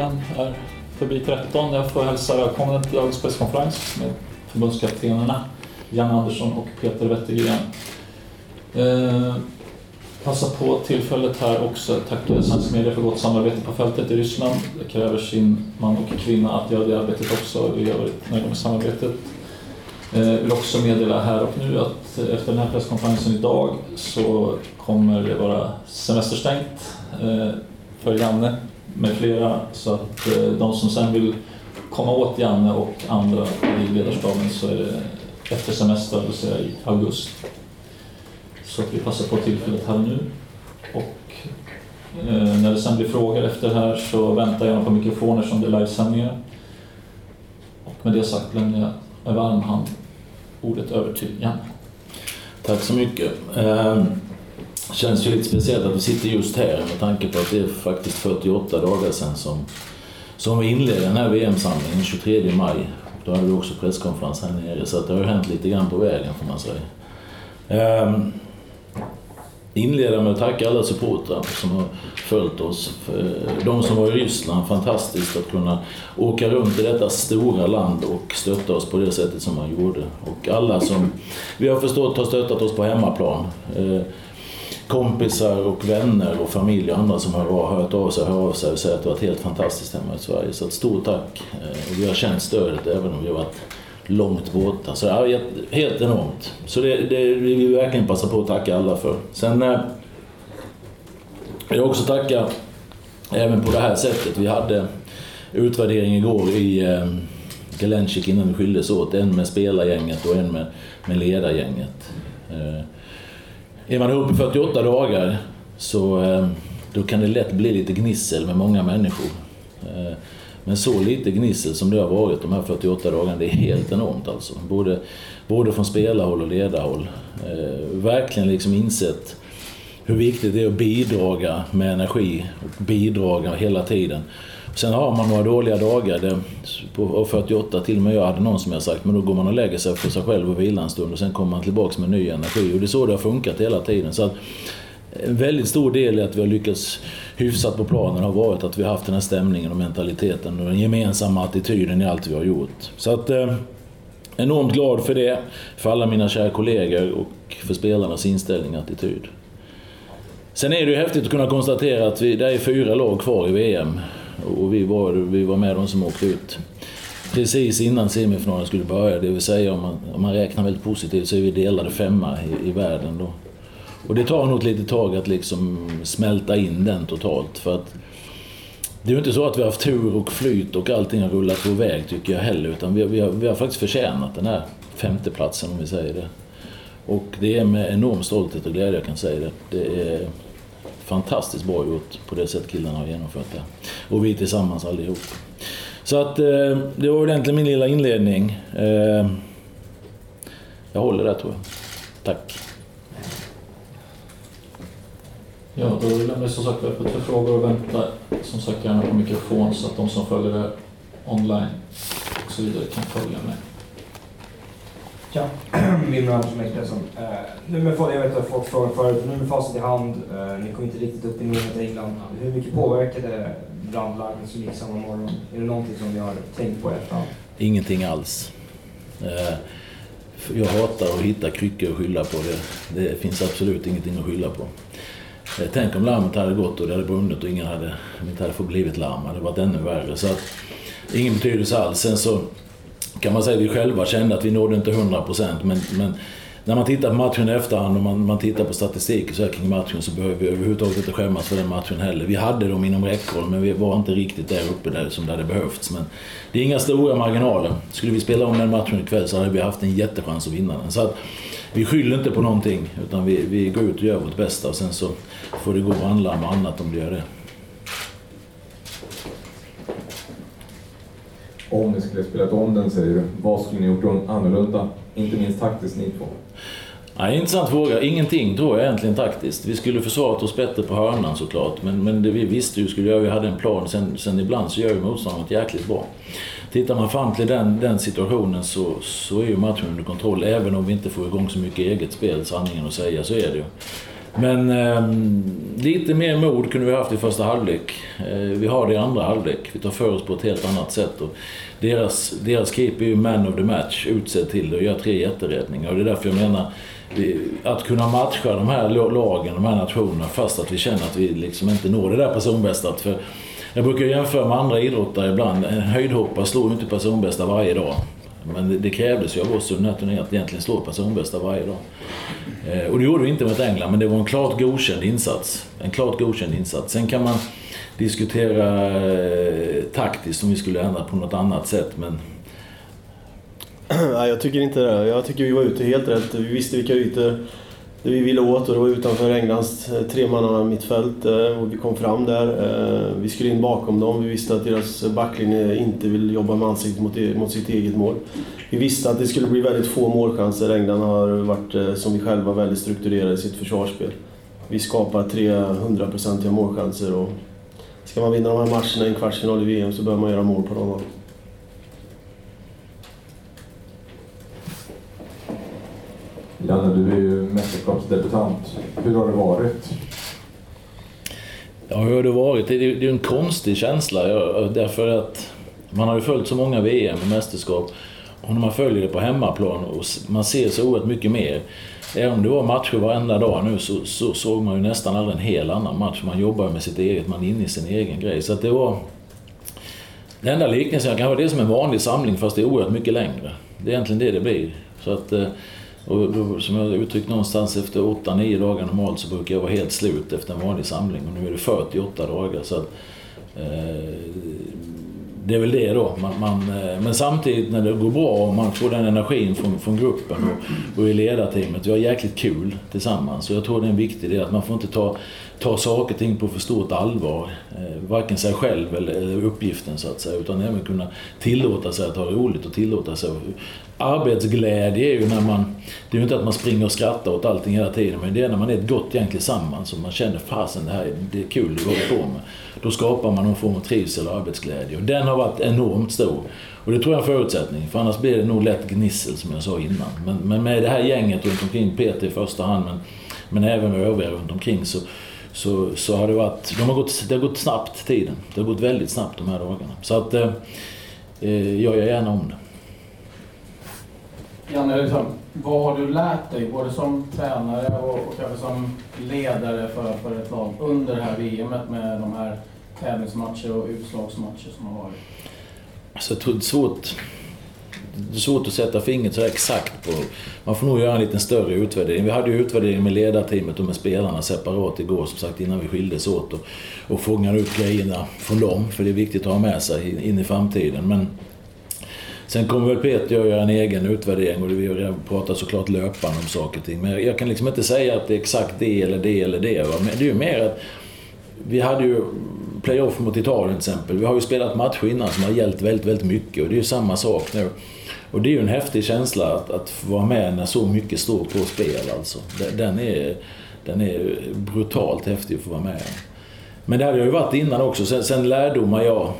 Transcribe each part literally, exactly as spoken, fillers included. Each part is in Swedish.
Klockan är förbi tretton. Jag får hälsa välkommen till dagens presskonferens med förbundskaptenerna Janne Andersson och Peter Wettergren. Eh, passa på tillfället här också. Tack Svensk Media för gott samarbete på fältet i Ryssland. Det kräver sin man och kvinna att göra det arbetet också. Vi har varit nöjda med samarbetet. Jag eh, vill också meddela här och nu att efter den här presskonferensen idag så kommer det vara semesterstängt eh, för Janne med flera, så att eh, de som sen vill komma åt Janne och andra i ledarstaben, så är det efter semester, det säga i augusti. Så att vi passar på tillfället här nu, och eh, när det sen blir frågor efter det här så väntar jag på mikrofoner som det är livesändningar. Och med det sagt lämnar jag med varm hand ordet över till Janne. Tack så mycket. Eh... Känns ju lite speciellt att vi sitter just här med tanke på att det är faktiskt fyrtioåtta dagar sedan som, som vi inledde den här V M-samlingen tjugotredje maj. Då hade vi också presskonferens här nere, så att det har hänt lite grann på vägen, får man säga. Ehm, inleda med att tacka alla supportrar som har följt oss. De som var i Ryssland, fantastiskt att kunna åka runt i detta stora land och stötta oss på det sättet som man gjorde. Och alla som vi har förstått har stöttat oss på hemmaplan. Ehm, kompisar och vänner och familj och andra som har hört av sig, hör av sig och säger att det har varit helt fantastiskt hemma i Sverige. Så ett stort tack. Och vi har känt stödet även om vi har varit långt borta. Så det har varit helt enormt. Så det, det vill vi verkligen passa på att tacka alla för. Sen eh, vill jag också tacka även på det här sättet. Vi hade utvärdering igår i eh, Galencic innan vi skildes åt. En med spelargänget och en med, med ledargänget. Eh, Är man uppe i fyrtioåtta dagar så då kan det lätt bli lite gnissel med många människor. Men så lite gnissel som det har varit de här fyrtioåtta dagarna, det är helt enormt alltså. Både, både från spelarhåll och ledarhåll. Verkligen liksom insett hur viktigt det är att bidraga med energi och bidraga hela tiden. Sen har man några dåliga dagar, det, på fyrtioåtta till och med jag hade någon som jag sagt, men då går man och lägger sig för sig själv och vilar en stund och sen kommer man tillbaka med ny energi, och det är så det har funkat hela tiden. Så att en väldigt stor del i att vi har lyckats hyfsat på planen har varit att vi har haft den här stämningen och mentaliteten och den gemensamma attityden i allt vi har gjort. Så att eh, enormt glad för det, för alla mina kära kollegor och för spelarnas inställning och attityd. Sen är det ju häftigt att kunna konstatera att vi, det är fyra lag kvar i V M. Och vi var, vi var med de som åkte ut precis innan semifinalen skulle börja. Det vill säga, om man, om man räknar väldigt positivt, så är vi delade femma i, i världen då. Och det tar nog lite tag att liksom smälta in den totalt. För att det är ju inte så att vi har haft tur och flyt och allting har rullat på väg, tycker jag heller. Utan vi, vi, har, vi har faktiskt förtjänat den här femteplatsen, om vi säger det. Och det är med enorm stolthet och glädje jag kan säga det. Det är fantastiskt bra gjort på det sätt killarna har genomfört det. Och vi tillsammans allihop. Så att eh, det var egentligen min lilla inledning. Eh, jag håller det, tror jag. Tack. Ja, då lämnar jag som sagt öppet för frågor och vänta som sagt gärna på mikrofon, så att de som följer det online och så vidare kan följa med. Tja, min namn som är Claesson. Nu med facit, jag vet att jag fått frågan förut, nu med facit i hand, eh, ni kom inte riktigt upp i minnet i England. Hur mycket påverkade brandlarmen som gick samma morgon? Är det någonting som ni har tänkt på efterhand? Ingenting alls. Eh, jag hatar att hitta kryckor och skylla på det. Det finns absolut ingenting att skylla på. Eh, tänk om larmet hade gått och det hade brunnit och ingen hade, inte hade fått blivit larm. Det hade varit ännu värre. Så att, ingen betydelse alls. Sen så kan man säga att vi själva kände att vi nådde inte hundra procent, men, men när man tittar på matchen efterhand och man, man tittar på statistiken så här kring matchen, så behöver vi överhuvudtaget inte skämmas för den matchen heller. Vi hade dem inom räckhåll, men vi var inte riktigt där uppe där som det hade behövts. Men det är inga stora marginaler. Skulle vi spela om den matchen ikväll så hade vi haft en jättechans att vinna den. Så att vi skyller inte på någonting, utan vi, vi går ut och gör vårt bästa, och sen så får det gå och handla med annat om det gör det. Om ni skulle spelat om den, säger du, vad skulle ni gjort annorlunda? Inte minst taktiskt, ni två. Nej, intressant fråga. Ingenting tror jag egentligen taktiskt. Vi skulle försvarat oss bättre på hörnan såklart. Men, men det vi visste ju skulle göra, vi hade en plan. Sen, sen ibland så gör ju motståndet jäkligt bra. Tittar man fram till den, den situationen så, så är ju matchen under kontroll. Även om vi inte får igång så mycket eget spel, sanningen att säga, så är det ju. Men eh, lite mer mod kunde vi haft i första halvlek. Eh, vi har det i andra halvlek. Vi tar för oss på ett helt annat sätt. Och deras, deras keeper är ju man of the match, utsedd till det och gör tre jätteräddningar. Och det är därför jag menar att kunna matcha de här lagen, de här nationerna, fast att vi känner att vi liksom inte når det där personbästat. För jag brukar jämföra med andra idrottare ibland. En höjdhoppare slår ju inte personbästa varje dag. Men det, det krävdes ju av oss under turneringen att egentligen slå personbästa varje dag. Eh, och det gjorde vi inte mot England, men det var en klart godkänd insats. En klart godkänd insats. Sen kan man diskutera eh, taktiskt om vi skulle ändra på något annat sätt, men... Nej, jag tycker inte det. Jag tycker vi var ute helt rätt. Vi visste vilka ytor det vi ville åt, och det var utanför Englands tre manna mittfält, och vi kom fram där. Vi skulle in bakom dem. Vi visste att deras backlinje inte vill jobba med ansiktet mot, e- mot sitt eget mål. Vi visste att det skulle bli väldigt få målchanser. England har varit, som vi själva, väldigt strukturerade i sitt försvarsspel. Vi skapar trehundra procentiga målchanser, och ska man vinna de här matcherna i en kvartsfinal i V M så behöver man göra mål på dem. Janne, du är ju mästerskapsdebutant. Hur har det varit? Ja, hur har det varit? Det är ju en konstig känsla. Därför att man har ju följt så många V M och mästerskap. Och när man följer det på hemmaplan och man ser så oerhört mycket mer. Även om det var matcher varenda dag nu så, så såg man ju nästan aldrig en hel annan match. Man jobbar med sitt eget, man är inne i sin egen grej. Så att det var... Den enda liknelsen jag kan ha, det är som en vanlig samling fast det är oerhört mycket längre. Det är egentligen det det blir. Så att... Och då, som jag uttryckt någonstans, efter åtta nio dagar normalt så brukar jag vara helt slut efter en vanlig samling. Och nu är det fyrtioåtta dagar, så att, eh, det är väl det då. Man, man, eh, men samtidigt när det går bra och man får den energin från, från gruppen och, och i ledarteamet, vi har jäkligt kul tillsammans. Och jag tror det är en viktig del att man får inte ta, ta saker och ting på för stort allvar. Eh, varken sig själv eller, eller uppgiften så att säga, utan även kunna tillåta sig att ha roligt och tillåta sig. Arbetsglädje är ju när man, det är ju inte att man springer och skrattar åt allting hela tiden, men det är när man är ett gott gäng tillsammans och man känner fasen det här är, det är kul att gå på med. Då skapar man någon form av trivsel och arbetsglädje, och den har varit enormt stor. Och det tror jag är en förutsättning, för annars blir det nog lätt gnissel som jag sa innan. Men, men med det här gänget runt omkring, Peter i första hand, men, men även med övriga runt omkring så, så, så har det varit, de har gått, det har gått snabbt tiden. Det har gått väldigt snabbt de här dagarna. Så att eh, jag gör gärna om det. Janne, vad har du lärt dig både som tränare och, och kanske som ledare för, för ett lag under det här V M:et med de här tävlingsmatcher och utslagsmatcher som har varit? Alltså, jag tror det är svårt, det är svårt att sätta fingret så exakt på. Man får nog göra en liten större utvärdering. Vi hade ju utvärdering med ledarteamet och med spelarna separat igår, som sagt, innan vi skildes åt, och, och fångade upp grejerna från dem, för det är viktigt att ha med sig in i framtiden. Men sen kommer väl Peter att göra en egen utvärdering, och vi pratar såklart löpande om saker och ting. Men jag kan liksom inte säga att det är exakt det eller det eller det. Men det är ju mer att vi hade ju playoff mot Italien till exempel. Vi har ju spelat matcher innan som har gällt väldigt, väldigt mycket, och det är ju samma sak nu. Och det är ju en häftig känsla att, att vara med när så mycket står på spel alltså. Den är, den är brutalt häftig att få vara med. Men det hade jag ju varit innan också. Sen, sen lärdomar jag...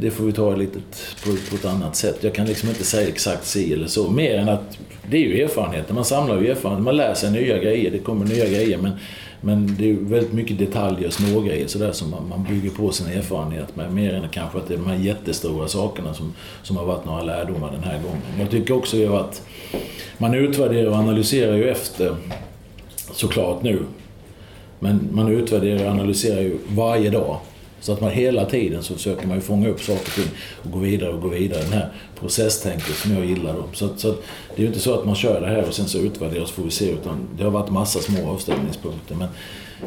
Det får vi ta lite på, på ett annat sätt. Jag kan liksom inte säga exakt si eller så. Mer än att det är ju erfarenheter. Man samlar ju erfarenheter. Man lär sig nya grejer. Det kommer nya grejer. Men, men det är ju väldigt mycket detaljer och små grejer. Så där som man, man bygger på sin erfarenhet med. Mer än kanske att det är de här jättestora sakerna som, som har varit några lärdomar den här gången. Jag tycker också att man utvärderar och analyserar ju efter, såklart nu. Men man utvärderar och analyserar ju varje dag. Så att man hela tiden så försöker man ju fånga upp saker och ting och gå vidare och gå vidare. Den här processtänket som jag gillar då. Så, så att det är ju inte så att man kör det här och sen så utvärderas får vi se, utan det har varit massa små avstämningspunkter. Men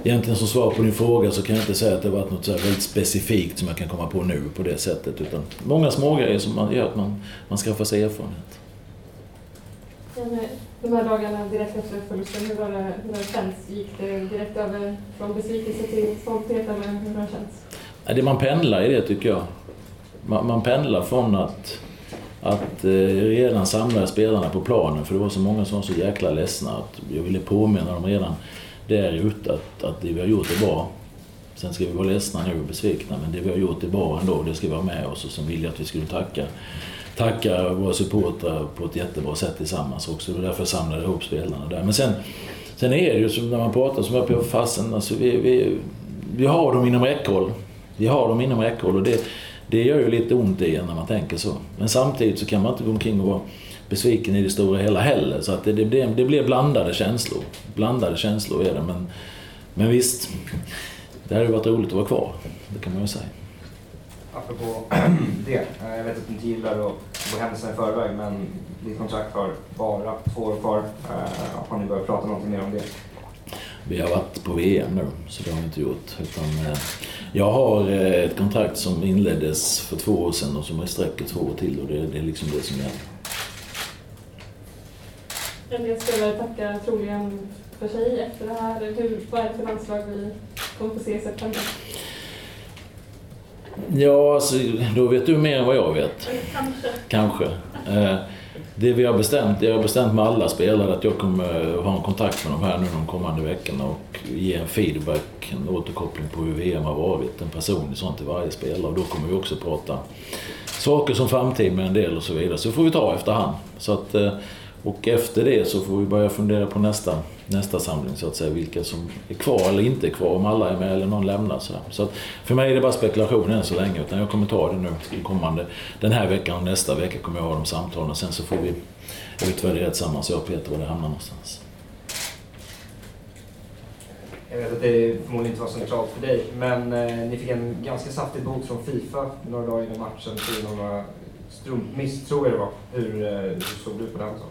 egentligen som svar på din fråga så kan jag inte säga att det har varit något så här väldigt specifikt som jag kan komma på nu på det sättet. Utan många små grejer som man gör att man, man skaffar sig erfarenhet. De här dagarna direkt efter förlusten, hur var det, hur det känns? Gick det direkt över från besvikelse till stolthet, eller hur det känns? Det man pendlar i det tycker jag. Man, man pendlar från att, att eh, redan samlade spelarna på planen, för det var så många som var så jäkla ledsna att jag ville påminna dem redan där ute att, att det vi har gjort är bra. Sen ska vi vara ledsna nu och besvikna, men det vi har gjort är bra ändå, det ska vi ha med oss. Och sen vill jag att vi skulle tacka, tacka våra supportrar på ett jättebra sätt tillsammans också. Det var därför jag samlade ihop spelarna där. Men sen Sen är det ju som när man pratar som uppe på fasen, alltså vi, vi, vi har dem inom räckhåll. Vi har dem inom räckhåll och det, det gör ju lite ont igen när man tänker så. Men samtidigt så kan man inte gå omkring och vara besviken i det stora hela heller. Så att det, det, det blir blandade känslor. Blandade känslor är det, men, men visst, det hade varit roligt att vara kvar. Det kan man ju säga. Apropå det, jag vet att du inte gillar att gå händelserna i förväg, men ditt kontrakt har bara två år kvar. Har ni börjat prata någonting mer om det? Vi har varit på V M nu, så det har vi inte gjort. Utan, jag har ett kontrakt som inleddes för två år sedan och som är sträcker två år till, och det, det är liksom det som gäller. En del spelare tackar troligen för sig efter det här. Hur, vad är det för landslag vi kommer få se i september? Ja, alltså, då vet du mer än vad jag vet. Kanske. Kanske. Eh, det vi har bestämt, jag har bestämt med alla spelare att jag kommer ha en kontakt med dem här nu de kommande veckorna och ge en feedback, en återkoppling på hur V M har varit, en personlig sånt till varje spelare. Och då kommer vi också prata saker som framtid med en del och så vidare. Så får vi ta efterhand. Så att, eh, och efter det så får vi börja fundera på nästa, nästa samling så att säga, vilka som är kvar eller inte är kvar, om alla är med eller någon lämnar. Så, så att för mig är det bara spekulation än så länge, utan jag kommer ta det nu kommande, den här veckan och nästa vecka kommer jag ha de samtalen och sen så får vi utvärdera tillsammans, jag och Peter, var det hamnar någonstans. Jag vet att det förmodligen inte var centralt för dig, men eh, ni fick en ganska saftig bot från FIFA några dagar innan matchen till några strumpmiss, tror jag det var. Hur, eh, hur såg du på den saken?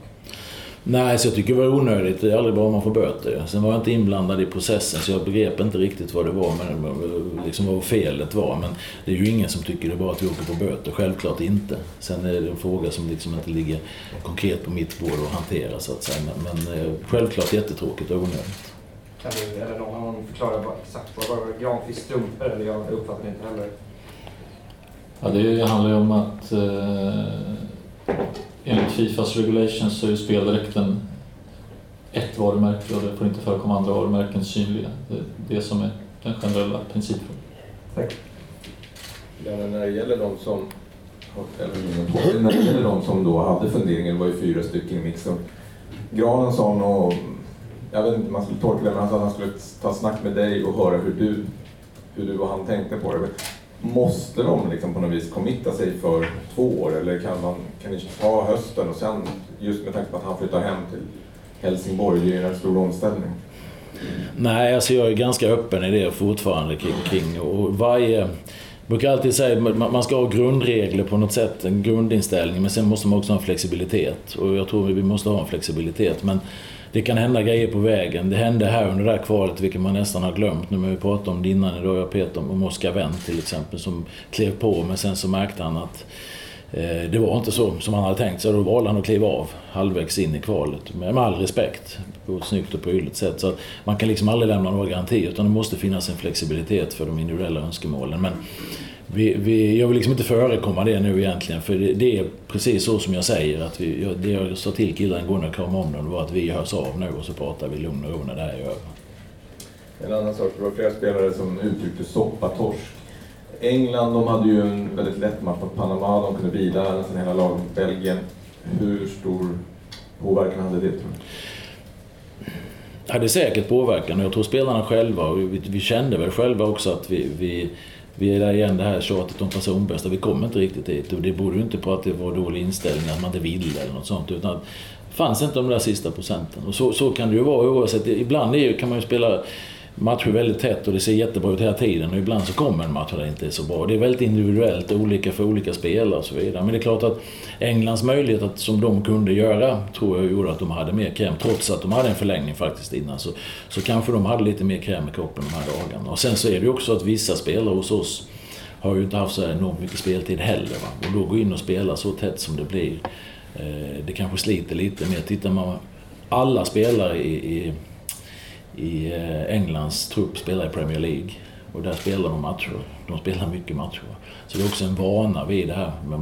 Nej, så jag tycker det var onödigt. Det är aldrig bra om man får böter. Sen var jag inte inblandad i processen så jag begrep inte riktigt vad det var, men liksom vad felet var. Men det är ju ingen som tycker det är bra att vi åker på böter. Självklart inte. Sen är det en fråga som liksom inte ligger konkret på mitt bord att hantera så att säga. Men, men självklart jättetråkigt och onödigt. Kan du eller någon annan förklara bara exakt vad var Granqvist strumpor eller jag uppfattar inte heller? Ja, det handlar ju om att eh... enligt FIFAs regulations så är ju speldräkten ett varumärke och det får inte förekomma andra varumärken synliga. Det är det som är den generella principen. Tack. Ja, när det gäller de som, eller, när det gäller de som då hade funderingar, det var ju fyra stycken i mixen. Gransson och, jag vet inte, man skulle tolka det, men han sa att han skulle ta snack med dig och höra hur du, hur du och han tänkte på det. Måste de liksom på något vis committa sig för två år eller kan man kan ni ta hösten och sen just med tanke på att han flyttar hem till Helsingborg, det är ju en stor omställning. Nej, alltså jag är ganska öppen i det fortfarande kring, kring och varje brukar alltid säga att man ska ha grundregler på något sätt, en grundinställning, men sen måste man också ha en flexibilitet och jag tror vi måste ha en flexibilitet, men det kan hända grejer på vägen. Det hände här under det här kvalet, vilket man nästan har glömt. Nu har vi pratat om det innan idag, jag Peter om Moskavän till exempel som klev på, men sen så märkte han att eh, det var inte så som han hade tänkt sig. Då valde han att kliva av halvvägs in i kvalet med, med all respekt på ett snyggt och prydligt sätt. Så att man kan liksom aldrig lämna några garantier utan det måste finnas en flexibilitet för de individuella önskemålen. Men vi, vi, jag vill liksom inte förekomma det nu egentligen, för det, det är precis så som jag säger att vi, jag, det jag sa till killarna går när jag kom om dem var att vi hörs av nu och så pratar vi lugn och ro när det här är över. En annan sak, det var flera spelare som uttryckte soppatorsk. England, de hade ju en väldigt lätt match mot Panama, de kunde vila nästan hela laget mot Belgien. Hur stor påverkan hade det, tror du? Ja, det är säkert påverkan och jag tror spelarna själva och vi, vi kände väl själva också att vi, vi Vi är där igen, det här tjatet om personbästa, vi kommer inte riktigt dit och det borde ju inte på att det var dålig inställning att man inte ville eller något sånt, utan att det fanns inte de där sista procenten och så, så kan det ju vara oavsett, ibland är ju, kan man ju spela matcher väldigt tätt och det ser jättebra ut hela tiden och ibland så kommer en match där det inte är så bra. Det är väldigt individuellt, olika för olika spelare och så vidare. Men det är klart att Englands möjlighet att, som de kunde göra, tror jag gjorde att de hade mer kräm. Trots att de hade en förlängning faktiskt innan så, så kanske de hade lite mer kräm i kroppen de här dagarna. Och sen så är det ju också att vissa spelare hos oss har ju inte haft så här enormt mycket speltid heller. Va? Och då går in och spelar så tätt som det blir. Eh, det kanske sliter lite mer. Tittar man alla spelare i... i i Englands trupp spelar i Premier League och där spelar de matcher, de spelar mycket matcher, så det är också en vana vid det här med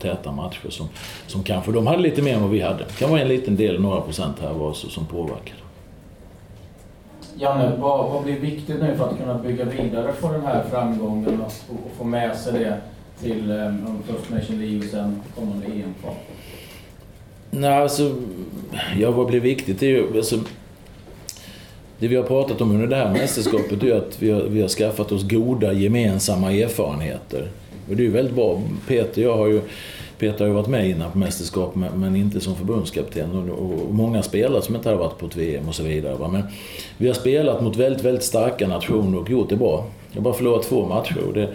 täta matcher som, som kanske de hade lite mer än vad vi hade. Det kan vara en liten del, några procent här var så, som påverkade. Janne, vad, vad blir viktigt nu för att kunna bygga vidare på den här framgången och, och få med sig det till um, först Nations League och sen kommande E M? Nej, alltså ja, vad blir viktigt är ju, alltså, det vi har pratat om under det här mästerskapet är att vi har, vi har skaffat oss goda gemensamma erfarenheter. Och det är ju väldigt bra. Peter, jag har ju, Peter har ju varit med innan på mästerskap, men inte som förbundskapten. Och många spelare som inte har varit på ett V M och så vidare. Men vi har spelat mot väldigt, väldigt starka nationer och gjort det bra. Jag har bara förlorat två matcher. Och det,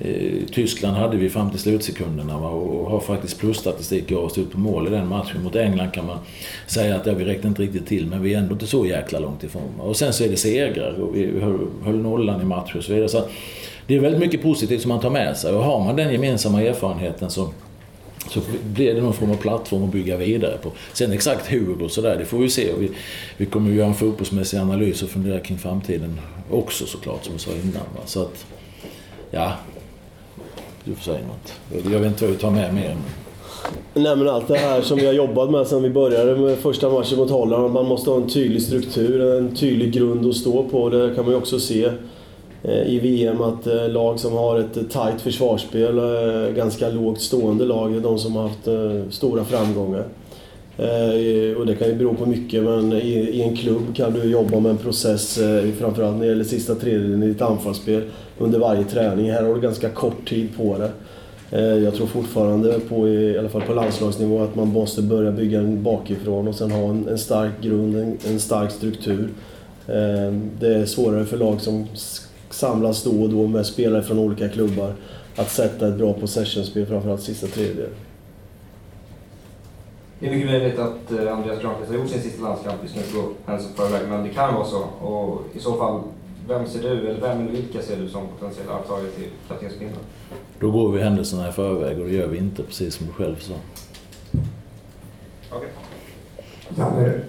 eh, Tyskland hade vi fram till slutsekunderna, va? Och har faktiskt plusstatistik av oss ut på mål i den matchen. Mot England kan man säga att ja, vi räckte inte riktigt till, men vi är ändå inte så jäkla långt ifrån. Och sen så är det segrar och vi höll, höll nollan i matcher och så vidare. Så det är väldigt mycket positivt som man tar med sig. Och har man den gemensamma erfarenheten så, så blir det någon form av plattform att bygga vidare på. Sen exakt hur och sådär, det får vi se. Vi, vi kommer ju göra en fotbollsmässig analys och fundera kring framtiden också, såklart, som jag sa innan. Va? Så att, ja, du får säga något. Jag vet inte vad du tar med mer. Nej, men allt det här som vi har jobbat med sedan vi började med första matchen mot Holland. Man måste ha en tydlig struktur, en tydlig grund att stå på. Det kan man ju också se i V M, att lag som har ett tajt försvarsspel, ganska lågt stående lag, är de som har haft stora framgångar. Och det kan ju bero på mycket, men i en klubb kan du jobba med en process, framförallt när det gäller sista tredjedelen i ditt anfallsspel, under varje träning. Här har du ganska kort tid på det. Jag tror fortfarande på, i alla fall på landslagsnivå, att man måste börja bygga en bakifrån och sen ha en, en stark grund, en, en stark struktur. Det är svårare för lag som samlas då och då med spelare från olika klubbar att sätta ett bra possessionspel, framförallt sista tredjedel. Det är mycket möjligt att Andreas Granqvist har gjort sin sista landskamp, vi ska inte gå händelser på förväg, men det kan vara så. Och i så fall, vem ser du, eller vem eller vilka ser du som potentiellt avtagare till kaptenspinnen? Då går vi händelserna i förväg, och det gör vi inte, precis som du själv sa. Okej.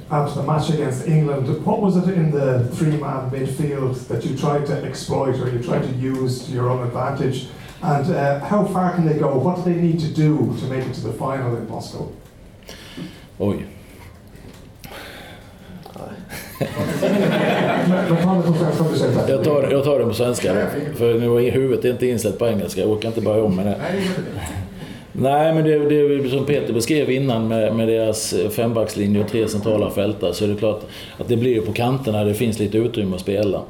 After the match against England, what was it in the three-man midfield that you tried to exploit or you tried to use to your own advantage? And uh, how far can they go? What do they need to do to make it to the final in Moscow? Oj. jag, tar, jag tar det på svenska, för nu är huvudet inte insläppt på engelska. Jag orkar inte börja om med det. Nej, men det, det som Peter beskrev innan med, med deras fembackslinje och tre centrala fältar, så är det klart att det blir på kanterna det finns lite utrymme att spela.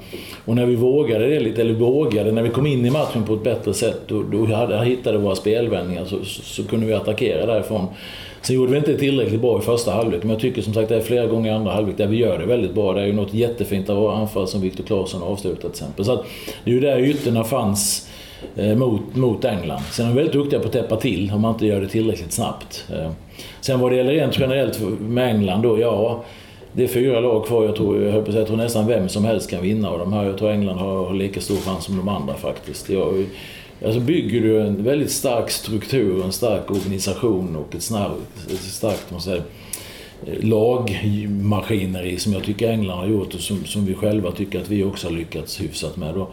Och när vi vågade det lite, eller vågade, när vi kom in i matchen på ett bättre sätt, då, då hittade våra spelvändningar, så, så, så kunde vi attackera därifrån. Så gjorde vi inte tillräckligt bra i första halvlek, men jag tycker som sagt det är flera gånger i andra halvlek där vi gör det väldigt bra. Det är ju något jättefint av våra anfall som Victor Claesson har avslutat till exempel. Så att det är ju där ytorna fanns Mot, mot England. Sen är de väldigt duktiga på att täppa till om man inte gör det tillräckligt snabbt. Sen vad det gäller rent generellt med England då, ja, det är fyra lag kvar. Jag tror, jag höll på att säga, jag tror nästan vem som helst kan vinna av de här. Jag tror England har lika stor chans som de andra faktiskt. Jag, alltså bygger du en väldigt stark struktur, en stark organisation och ett, snabbt, ett starkt måste säga, lagmaskineri som jag tycker England har gjort och som, som vi själva tycker att vi också har lyckats hyfsat med då.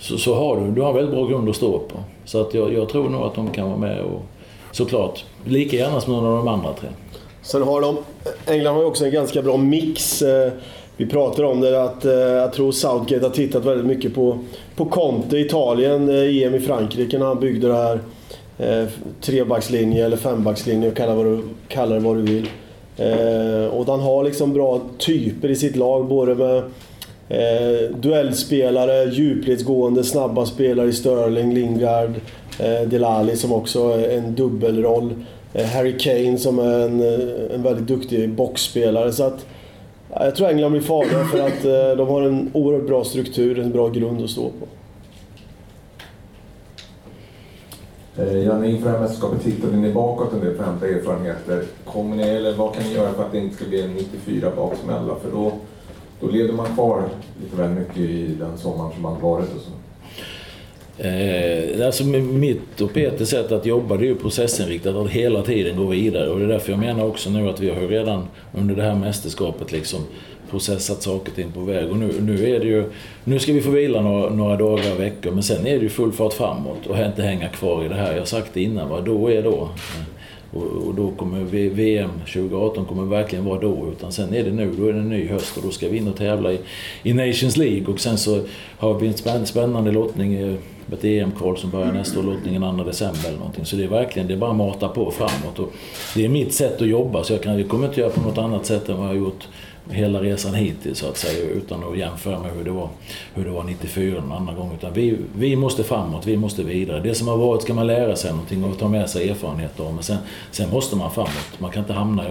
Så, så har du, du har väldigt bra grund att stå på. Så att jag, jag tror nog att de kan vara med, och såklart lika gärna som någon av de andra tre. Sen har de, England har ju också en ganska bra mix. Vi pratar om det att jag tror Southgate har tittat väldigt mycket på, på Conte i Italien, E M i Frankrike, när han byggde det här trebackslinje eller fembackslinje, och kallar vad du, kallar det vad du vill. Och han har liksom bra typer i sitt lag, både med Eh, duellspelare, djupledsgående, snabba spelare i Sterling, Lingard, eh, Delali som också är en dubbelroll, eh, Harry Kane som är en, en väldigt duktig boxspelare. Så att, ja, jag tror England blir farliga för att eh, de har en oerhört bra struktur, en bra grund att stå på. Eh, Janne, inför det här mästerskapet tittar ni bakåt en del för att hämta erfarenheter. Kommer ni, eller vad kan ni göra för att det inte ska bli en nittiofyra baksmälla, för då Då leder man kvar lite väl mycket i den sommaren som man varit och så. Eh, alltså mitt och Peters sätt att jobba, det är ju processinriktat, att hela tiden gå vidare. Och det är därför jag menar också nu att vi har redan under det här mästerskapet liksom processat saker in på väg. Och nu, nu är det ju, nu ska vi få vila några, några dagar och veckor, men sen är det ju full fart framåt och inte hänga kvar i det här. Jag har sagt det innan, vad då är då. Och då kommer V M tjugo arton kommer verkligen vara då, utan sen är det nu, då är det en ny höst och då ska vi in och tävla i, i Nations League, och sen så har vi en spännande lottning i ett E M-kval som börjar nästa år, lottningen andra december eller någonting, så det är verkligen, det är bara att mata på framåt, och det är mitt sätt att jobba, så jag, kan, jag kommer inte göra på något annat sätt än vad jag har gjort hela resan hittills så att säga, utan att jämföra med hur det var, hur det var nittiofyra någon annan gång, utan vi, vi måste framåt, vi måste vidare. Det som har varit ska man lära sig någonting och ta med sig erfarenheter om, men sen, sen måste man framåt. Man kan inte hamna,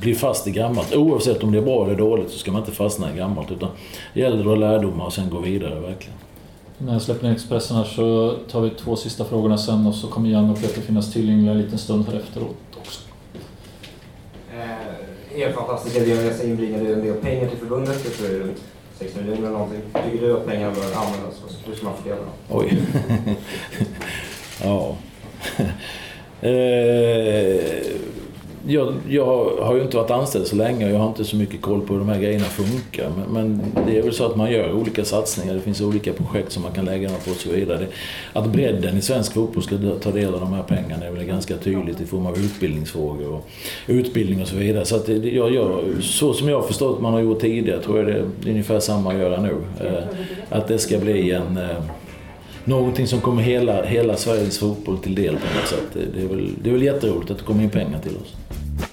bli fast i gammalt, oavsett om det är bra eller dåligt så ska man inte fastna i gammalt, utan det gäller att lärdomar och sen gå vidare verkligen. När jag släpper ner Expressen här så tar vi två sista frågorna sen och så kommer Janne och Peter finnas tillgängliga en liten stund här efteråt också. Eh, er fantastiska V M-resa inbringade en del pengar till förbundet, jag tror det är runt sex miljoner eller någonting. Tycker du att pengar bör användas? Hur ska man fördela dem? Oj. Ja. eh... Jag, jag har ju inte varit anställd så länge och jag har inte så mycket koll på hur de här grejerna funkar. Men, men det är väl så att man gör olika satsningar, det finns olika projekt som man kan lägga dem på och så vidare. Det, att bredden i svensk fotboll ska ta del av de här pengarna är väl ganska tydligt i form av utbildningsfrågor och utbildning och så vidare. Så, att det, jag gör, så som jag har förstått att man har gjort tidigare tror jag det är ungefär samma att göra nu. Att det ska bli en... någonting som kommer hela, hela Sveriges fotboll till del på något sätt. Det är väl, det är väl jätteroligt att det kommer in pengar till oss. Ett